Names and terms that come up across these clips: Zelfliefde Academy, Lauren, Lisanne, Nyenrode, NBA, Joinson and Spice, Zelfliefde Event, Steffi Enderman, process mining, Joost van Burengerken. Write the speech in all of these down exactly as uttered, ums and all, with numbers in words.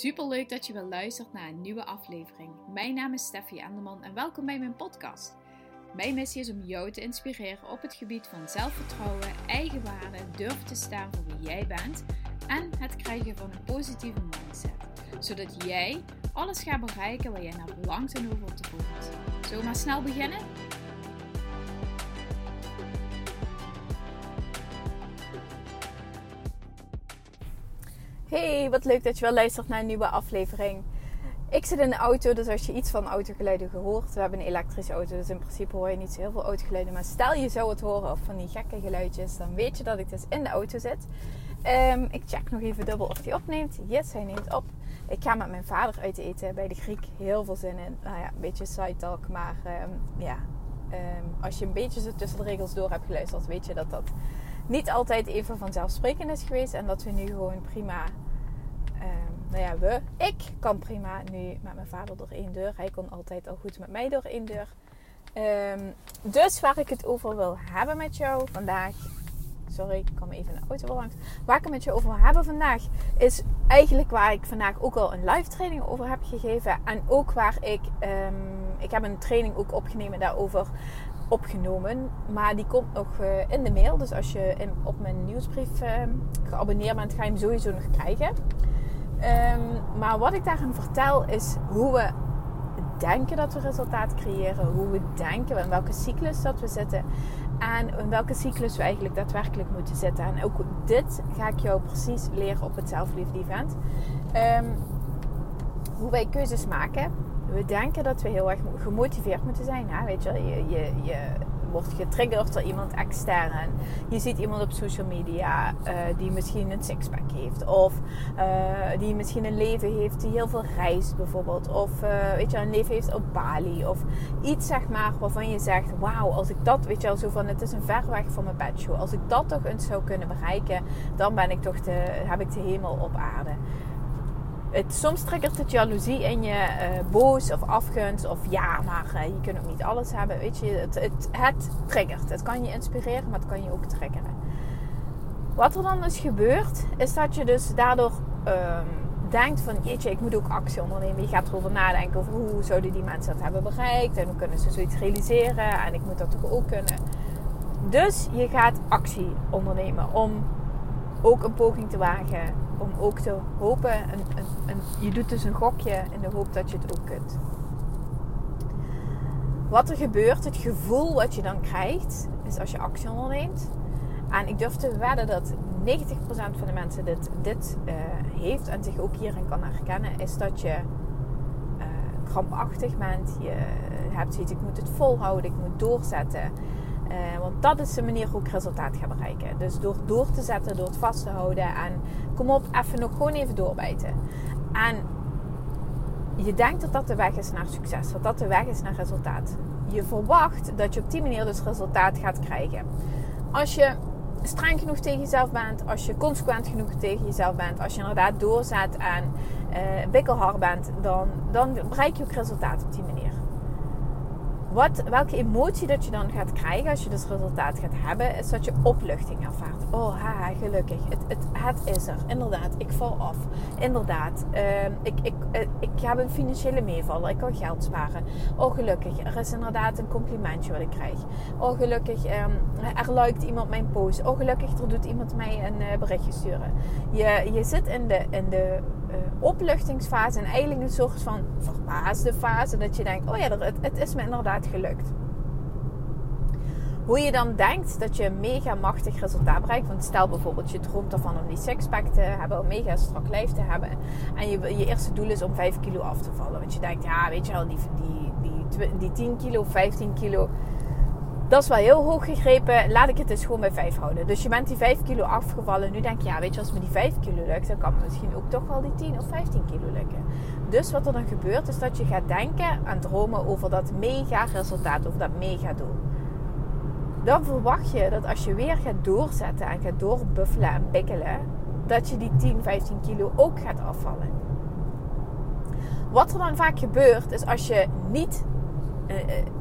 Super leuk dat je weer luistert naar een nieuwe aflevering. Mijn naam is Steffi Enderman en welkom bij mijn podcast. Mijn missie is om jou te inspireren op het gebied van zelfvertrouwen, eigenwaarde, durf te staan voor wie jij bent en het krijgen van een positieve mindset. Zodat jij alles gaat bereiken waar jij naar verlangt en over te voelt. Zullen we maar snel beginnen? Hey, wat leuk dat je wel luistert naar een nieuwe aflevering. Ik zit in de auto, dus als je iets van autogeluiden gehoort... We hebben een elektrische auto, dus in principe hoor je niet zo heel veel autogeluiden. Maar stel je zou het horen of van die gekke geluidjes... dan weet je dat ik dus in de auto zit. Um, ik check nog even dubbel of hij opneemt. Yes, hij neemt op. Ik ga met mijn vader uit eten bij de Griek. Heel veel zin in. Nou ja, een beetje side talk, maar um, ja... Um, als je een beetje zo tussen de regels door hebt geluisterd... weet je dat dat niet altijd even vanzelfsprekend is geweest. En dat we nu gewoon prima... Um, nou ja, we... Ik kan prima nu met mijn vader door één deur. Hij kon altijd al goed met mij door één deur. Um, dus waar ik het over wil hebben met jou vandaag... Sorry, ik kwam even in de auto wel langs. Waar ik het met je over wil hebben vandaag... is eigenlijk waar ik vandaag ook al een live training over heb gegeven. En ook waar ik... Um, ik heb een training ook opgenomen daarover... opgenomen, maar die komt nog in de mail. Dus als je in, op mijn nieuwsbrief uh, geabonneerd bent, ga je hem sowieso nog krijgen. Um, maar wat ik daarin vertel is hoe we denken dat we resultaat creëren, hoe we denken, in welke cyclus dat we zitten en in welke cyclus we eigenlijk daadwerkelijk moeten zitten. En ook dit ga ik jou precies leren op het Zelfliefde Event. Um, hoe wij keuzes maken. We denken dat we heel erg gemotiveerd moeten zijn. Ja, weet je, je, je, je wordt getriggerd door iemand extern. Je ziet iemand op social media uh, die misschien een sixpack heeft. Of uh, die misschien een leven heeft die heel veel reist bijvoorbeeld. Of uh, weet je, een leven heeft op Bali. Of iets zeg maar waarvan je zegt... Wauw, als ik dat, weet je wel, zo van... Het is een ver weg van mijn bedshow. Als ik dat toch eens zou kunnen bereiken... Dan ben ik toch de, heb ik de hemel op aarde. Het, soms triggert het jaloezie in je, uh, boos of afgunst of ja, maar uh, je kunt ook niet alles hebben. Weet je, het, het, het triggert. Het kan je inspireren, maar het kan je ook triggeren. Wat er dan dus gebeurt, is dat je dus daardoor um, denkt van jeetje, ik moet ook actie ondernemen. Je gaat erover nadenken over hoe zouden die mensen dat hebben bereikt en hoe kunnen ze zoiets realiseren en ik moet dat toch ook kunnen. Dus je gaat actie ondernemen om ook een poging te wagen. Om ook te hopen, een, een, een, je doet dus een gokje in de hoop dat je het ook kunt. Wat er gebeurt, het gevoel wat je dan krijgt, is als je actie onderneemt. En ik durf te wedden dat negentig procent van de mensen dit, dit uh, heeft en zich ook hierin kan herkennen, is dat je uh, krampachtig bent. Je hebt zoiets, ik moet het volhouden, ik moet doorzetten. Uh, want dat is de manier hoe ik resultaat ga bereiken. Dus door door te zetten, door het vast te houden. En kom op, even nog gewoon even doorbijten. En je denkt dat dat de weg is naar succes. Dat dat de weg is naar resultaat. Je verwacht dat je op die manier dus resultaat gaat krijgen. Als je streng genoeg tegen jezelf bent. Als je consequent genoeg tegen jezelf bent. Als je inderdaad doorzet en uh, bikkelhard bent. Dan, dan bereik je ook resultaat op die manier. Wat, welke emotie dat je dan gaat krijgen als je dus resultaat gaat hebben, is dat je opluchting ervaart. Oh, haha, gelukkig. Het, het, het is er. Inderdaad, ik val af. Inderdaad, uh, ik, ik, uh, ik heb een financiële meevaller. Ik kan geld sparen. Oh, gelukkig. Er is inderdaad een complimentje wat ik krijg. Oh, gelukkig. Um, er liked iemand mijn post. Oh, gelukkig. Er doet iemand mij een uh, berichtje sturen. Je, je zit in de... In de Uh, opluchtingsfase en eigenlijk een soort van verbaasde fase dat je denkt, oh ja, het, het is me inderdaad gelukt. Hoe je dan denkt dat je een mega machtig resultaat bereikt, want stel bijvoorbeeld je droomt ervan om die sixpack te hebben, om mega strak lijf te hebben en je, je eerste doel is om vijf kilo af te vallen, want je denkt, ja weet je wel, die, die, die, die tien kilo, vijftien kilo, dat is wel heel hoog gegrepen. Laat ik het dus gewoon bij vijf houden. Dus je bent die vijf kilo afgevallen. Nu denk je, ja weet je, als me die vijf kilo lukt... dan kan me misschien ook toch wel die tien of vijftien kilo lukken. Dus wat er dan gebeurt is dat je gaat denken en dromen over dat mega resultaat. Over dat mega doel. Dan verwacht je dat als je weer gaat doorzetten en gaat doorbuffelen en bikkelen... dat je die tien, vijftien kilo ook gaat afvallen. Wat er dan vaak gebeurt is als je niet...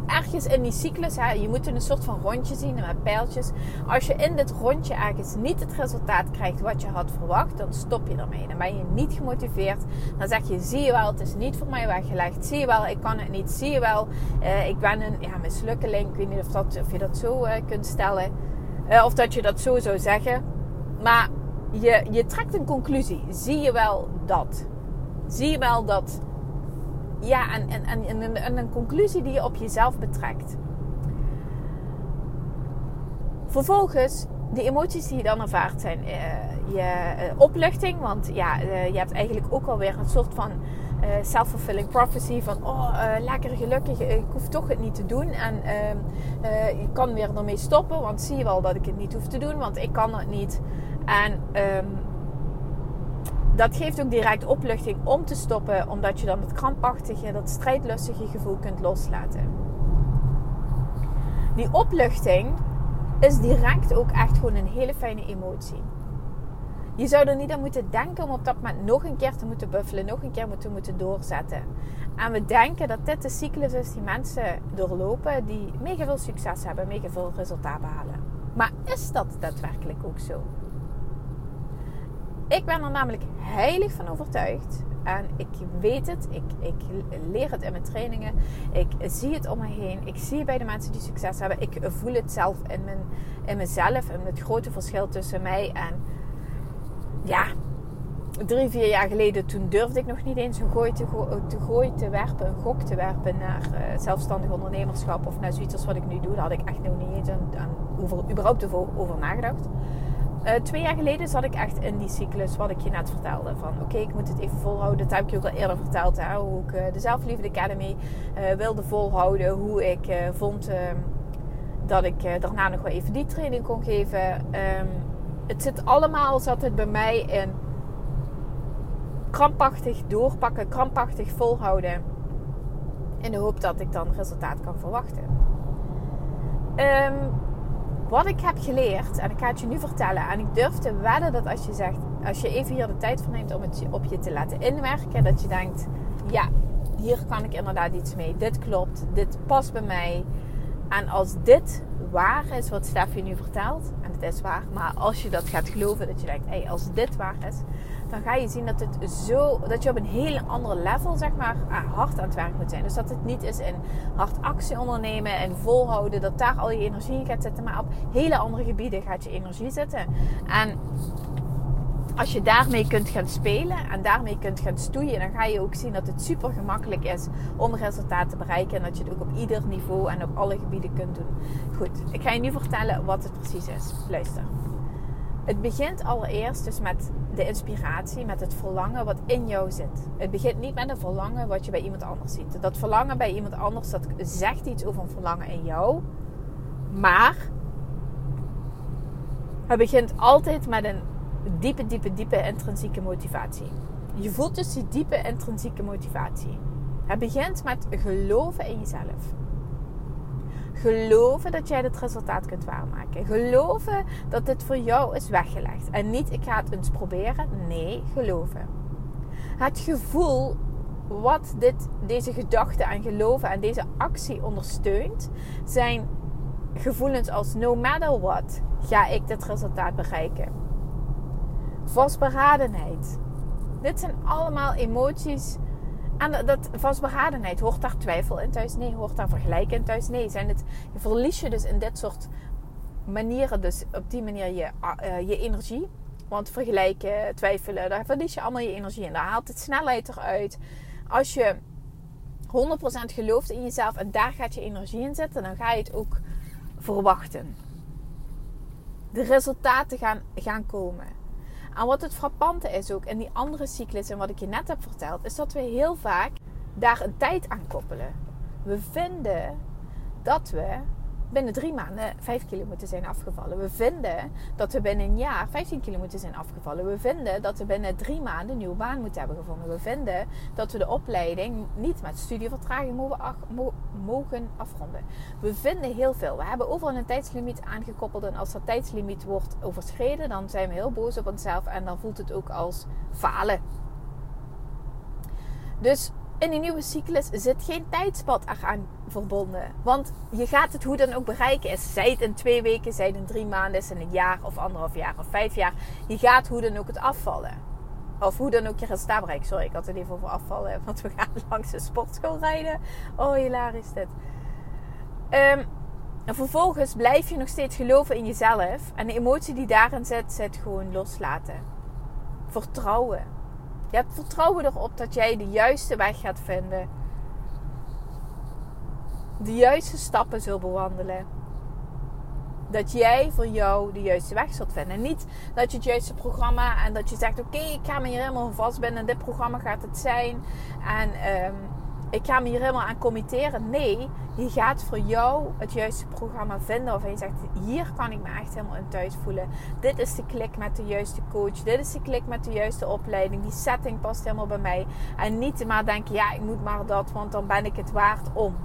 ergens in die cyclus, hè, je moet een soort van rondje zien met pijltjes. Als je in dit rondje ergens niet het resultaat krijgt wat je had verwacht, dan stop je ermee. Dan ben je niet gemotiveerd. Dan zeg je, zie je wel, het is niet voor mij weggelegd. Zie je wel, ik kan het niet. Zie je wel, uh, ik ben een ja, mislukkeling. Ik weet niet of, dat, of je dat zo uh, kunt stellen. Uh, of dat je dat zo zou zeggen. Maar je, je trekt een conclusie. Zie je wel dat. Zie je wel dat... Ja, en, en, en, en, en een conclusie die je op jezelf betrekt. Vervolgens, de emoties die je dan ervaart zijn uh, je uh, opluchting. Want ja, uh, je hebt eigenlijk ook alweer een soort van uh, self-fulfilling prophecy. Van, oh, uh, lekker gelukkig, ik hoef toch het niet te doen. En uh, uh, je kan weer ermee stoppen, want zie je wel dat ik het niet hoef te doen. Want ik kan het niet. En... Um, Dat geeft ook direct opluchting om te stoppen, omdat je dan dat krampachtige, dat strijdlustige gevoel kunt loslaten. Die opluchting is direct ook echt gewoon een hele fijne emotie. Je zou er niet aan moeten denken om op dat moment nog een keer te moeten buffelen, nog een keer te moeten doorzetten. En we denken dat dit de cyclus is die mensen doorlopen die mega veel succes hebben, mega veel resultaat behalen. Maar is dat daadwerkelijk ook zo? Ik ben er namelijk heilig van overtuigd. En ik weet het. Ik, ik leer het in mijn trainingen. Ik zie het om me heen. Ik zie bij de mensen die succes hebben. Ik voel het zelf in, mijn, in mezelf. En het grote verschil tussen mij en... Ja, drie, vier jaar geleden. Toen durfde ik nog niet eens een gooi te, te, gooi te werpen. Een gok te werpen naar uh, zelfstandig ondernemerschap. Of naar zoiets als wat ik nu doe. Daar had ik echt nog niet eens aan, aan over, überhaupt over nagedacht. Uh, twee jaar geleden zat ik echt in die cyclus wat ik je net vertelde. Van oké, okay, ik moet het even volhouden. Dat heb ik je ook al eerder verteld. Hè? Hoe ik uh, de Zelfliefde Academy uh, wilde volhouden. Hoe ik uh, vond uh, dat ik uh, daarna nog wel even die training kon geven. Um, het zit allemaal, zat het bij mij in krampachtig doorpakken. Krampachtig volhouden. In de hoop dat ik dan resultaat kan verwachten. Um, Wat ik heb geleerd, en ik ga het je nu vertellen... en ik durf te wedden dat als je zegt... als je even hier de tijd voor neemt om het op je te laten inwerken... dat je denkt... ja, hier kan ik inderdaad iets mee. Dit klopt, dit past bij mij. En als dit waar is wat Steffi nu vertelt... en het is waar, maar als je dat gaat geloven... dat je denkt, hey, als dit waar is... dan ga je zien dat, het zo, dat je op een heel ander level, zeg maar, hard aan het werk moet zijn. Dus dat het niet is in hard actie ondernemen en volhouden, dat daar al je energie in gaat zitten. Maar op hele andere gebieden gaat je energie zitten. En als je daarmee kunt gaan spelen en daarmee kunt gaan stoeien, dan ga je ook zien dat het super gemakkelijk is om resultaat te bereiken. En dat je het ook op ieder niveau en op alle gebieden kunt doen. Goed, ik ga je nu vertellen wat het precies is. Luister. Het begint allereerst dus met de inspiratie, met het verlangen wat in jou zit. Het begint niet met een verlangen wat je bij iemand anders ziet. Dat verlangen bij iemand anders, dat zegt iets over een verlangen in jou. Maar het begint altijd met een diepe, diepe, diepe intrinsieke motivatie. Je voelt dus die diepe intrinsieke motivatie. Het begint met geloven in jezelf. Geloven dat jij dit resultaat kunt waarmaken. Geloven dat dit voor jou is weggelegd. En niet, ik ga het eens proberen. Nee, geloven. Het gevoel wat dit, deze gedachten aan geloven en deze actie ondersteunt... zijn gevoelens als no matter what ga ik dit resultaat bereiken. Vastberadenheid. Dit zijn allemaal emoties... En dat vastberadenheid, hoort daar twijfel in thuis? Nee. Hoort daar vergelijken in thuis? Nee. Zijn het, je verlies je dus in dit soort manieren, dus op die manier je, uh, je energie. Want vergelijken, twijfelen, daar verlies je allemaal je energie in. Daar haalt het snelheid eruit. Als je honderd procent gelooft in jezelf en daar gaat je energie in zetten, dan ga je het ook verwachten. De resultaten gaan, gaan komen. En wat het frappante is ook in die andere cyclus en wat ik je net heb verteld... is dat we heel vaak daar een tijd aan koppelen. We vinden dat we binnen drie maanden vijf kilo moeten zijn afgevallen. We vinden dat we binnen een jaar vijftien kilo moeten zijn afgevallen. We vinden dat we binnen drie maanden een nieuwe baan moeten hebben gevonden. We vinden dat we de opleiding niet met studievertraging mogen afronden. We vinden heel veel. We hebben overal een tijdslimiet aangekoppeld. En als dat tijdslimiet wordt overschreden, dan zijn we heel boos op onszelf. En dan voelt het ook als falen. Dus in die nieuwe cyclus zit geen tijdspad aan verbonden. Want je gaat het hoe dan ook bereiken. Is zij het in twee weken, zij het in drie maanden, is het in een jaar of anderhalf jaar of vijf jaar. Je gaat hoe dan ook het afvallen. Of hoe dan ook je resultaat bereiken. Sorry, ik had het even over afvallen, want we gaan langs de sportschool rijden. Oh, hilarisch dit. Um, en vervolgens blijf je nog steeds geloven in jezelf. En de emotie die daarin zit, zit gewoon loslaten. Vertrouwen. Je hebt vertrouwen erop dat jij de juiste weg gaat vinden. De juiste stappen zult bewandelen. Dat jij voor jou de juiste weg zult vinden. En niet dat je het juiste programma en dat je zegt... Oké, okay, ik ga me hier helemaal vast binden. Dit programma gaat het zijn. En um, ik ga me hier helemaal aan committeren. Nee, je gaat voor jou het juiste programma vinden. Of je zegt, hier kan ik me echt helemaal in thuis voelen. Dit is de klik met de juiste coach. Dit is de klik met de juiste opleiding. Die setting past helemaal bij mij. En niet maar denken, ja, ik moet maar dat. Want dan ben ik het waard om.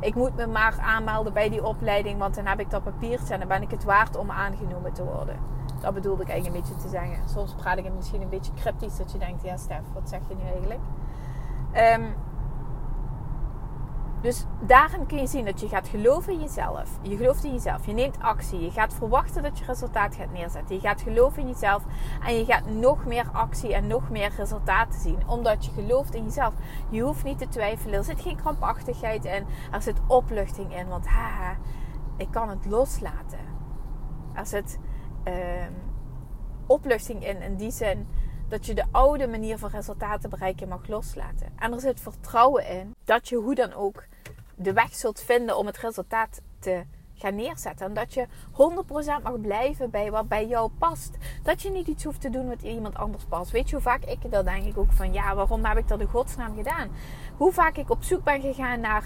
Ik moet me maar aanmelden bij die opleiding, want dan heb ik dat papiertje en dan ben ik het waard om aangenomen te worden. Dat bedoelde ik eigenlijk een beetje te zeggen. Soms praat ik het misschien een beetje cryptisch, dat je denkt, ja Stef, wat zeg je nu eigenlijk? Um, dus daarin kun je zien dat je gaat geloven in jezelf. Je gelooft in jezelf, je neemt actie, je gaat verwachten dat je resultaat gaat neerzetten. Je gaat geloven in jezelf en je gaat nog meer actie en nog meer resultaten zien. Omdat je gelooft in jezelf. Je hoeft niet te twijfelen, er zit geen krampachtigheid in. Er zit opluchting in, want haha, ik kan het loslaten. Er zit uh, opluchting in, in die zin... dat je de oude manier van resultaten bereiken mag loslaten. En er zit vertrouwen in dat je hoe dan ook de weg zult vinden om het resultaat te gaan neerzetten. En dat je honderd procent mag blijven bij wat bij jou past. Dat je niet iets hoeft te doen wat iemand anders past. Weet je hoe vaak ik dat denk ik ook van, ja, waarom heb ik dat in godsnaam gedaan? Hoe vaak ik op zoek ben gegaan naar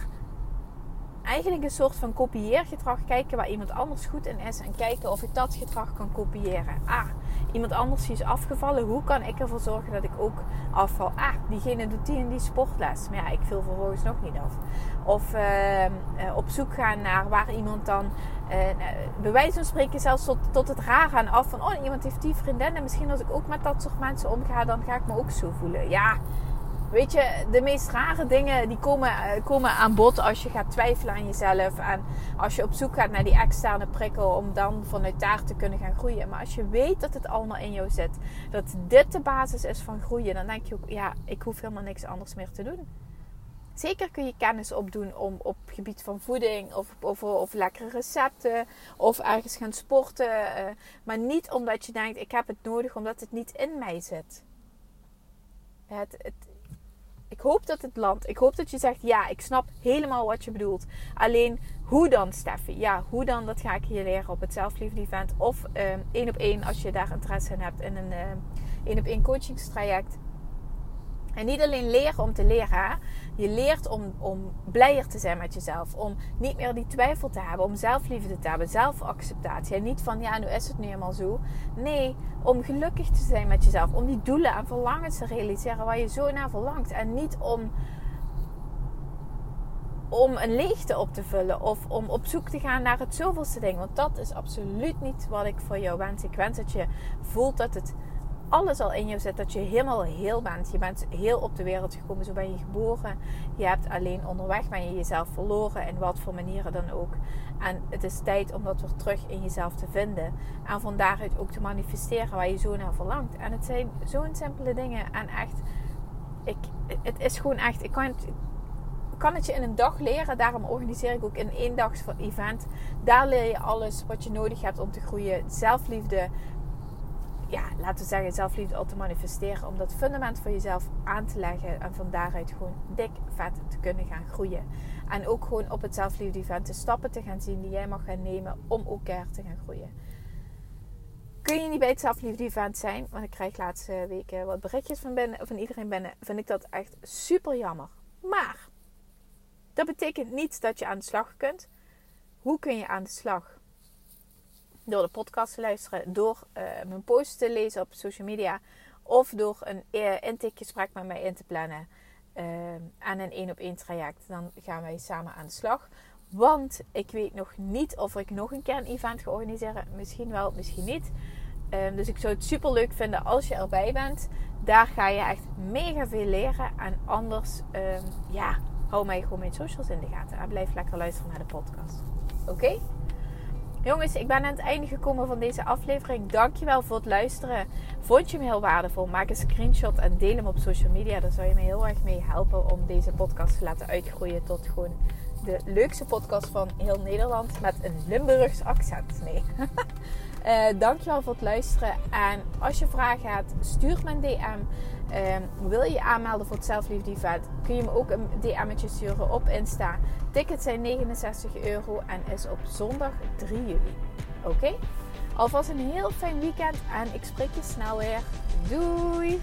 eigenlijk een soort van kopieergedrag. Kijken waar iemand anders goed in is. En kijken of ik dat gedrag kan kopiëren. Ah, iemand anders is afgevallen. Hoe kan ik ervoor zorgen dat ik ook afval? Ah, diegene doet die en die sportles. Maar ja, ik viel vervolgens nog niet af. Of uh, uh, op zoek gaan naar waar iemand dan... Uh, bij wijze van spreken zelfs tot, tot het raar gaan af. Van, oh, iemand heeft die vriendin. En misschien als ik ook met dat soort mensen omga, dan ga ik me ook zo voelen. Ja... Weet je, de meest rare dingen die komen, komen aan bod als je gaat twijfelen aan jezelf. En als je op zoek gaat naar die externe prikkel om dan vanuit daar te kunnen gaan groeien. Maar als je weet dat het allemaal in jou zit, dat dit de basis is van groeien. Dan denk je ook, ja, ik hoef helemaal niks anders meer te doen. Zeker kun je kennis opdoen om op het gebied van voeding of, of, of lekkere recepten of ergens gaan sporten. Maar niet omdat je denkt, ik heb het nodig omdat het niet in mij zit. Het... het Ik hoop dat het landt. Ik hoop dat je zegt, ja, ik snap helemaal wat je bedoelt. Alleen, hoe dan, Steffi? Ja, hoe dan? Dat ga ik hier leren op het Zelfliefde Event. Of één op één, als je daar interesse in hebt, in een één op één coachingstraject. En niet alleen leren om te leren. Hè? Je leert om, om blijer te zijn met jezelf. Om niet meer die twijfel te hebben. Om zelfliefde te hebben. Zelfacceptatie. En niet van, ja, nu is het nu helemaal zo. Nee, om gelukkig te zijn met jezelf. Om die doelen en verlangens te realiseren waar je zo naar verlangt. En niet om, om een leegte op te vullen. Of om op zoek te gaan naar het zoveelste ding. Want dat is absoluut niet wat ik voor jou wens. Ik wens dat je voelt dat het... alles al in jou zit, dat je helemaal heel bent. Je bent heel op de wereld gekomen, zo ben je geboren. Je hebt alleen onderweg ben je jezelf verloren, in wat voor manieren dan ook. En het is tijd om dat weer terug in jezelf te vinden. En van daaruit ook te manifesteren waar je zo naar verlangt. En het zijn zo'n simpele dingen. En echt, ik, het is gewoon echt, ik kan het... Ik kan het je in een dag leren. Daarom organiseer ik ook een eendags event. Daar leer je alles wat je nodig hebt om te groeien. Zelfliefde. Ja, laten we zeggen, zelfliefde al te manifesteren. Om dat fundament voor jezelf aan te leggen. En van daaruit gewoon dik vet te kunnen gaan groeien. En ook gewoon op het Zelfliefde Event de stappen te gaan zien die jij mag gaan nemen om ook keihard te gaan groeien. Kun je niet bij het Zelfliefde Event zijn? Want ik krijg de laatste weken wat berichtjes van, binnen, van iedereen binnen. Vind ik dat echt super jammer. Maar, dat betekent niet dat je aan de slag kunt. Hoe kun je aan de slag? Door de podcast te luisteren, door uh, mijn posts te lezen op social media. Of door een uh, intakegesprek met mij in te plannen. Uh, aan een één op één traject. Dan gaan wij samen aan de slag. Want ik weet nog niet of ik nog een keer een event ga organiseren. Misschien wel, misschien niet. Uh, dus ik zou het super leuk vinden als je erbij bent. daar ga je echt mega veel leren. En anders, um, ja, hou mij gewoon mijn socials in de gaten. En blijf lekker luisteren naar de podcast. Oké? Okay? Jongens, ik ben aan het einde gekomen van deze aflevering. Dankjewel voor het luisteren. Vond je hem heel waardevol? Maak een screenshot en deel hem op social media. Daar zou je me heel erg mee helpen om deze podcast te laten uitgroeien tot gewoon de leukste podcast van heel Nederland. Met een Limburgs accent. Nee. uh, dankjewel voor het luisteren. En als je vragen hebt, stuur me een D M. Um, wil je je aanmelden voor het Zelfliefde Event? Kun je me ook een D M'tje sturen op Insta. Tickets zijn negenenzestig euro en is op zondag drie juli. Oké? Okay? Alvast een heel fijn weekend en ik spreek je snel weer. Doei!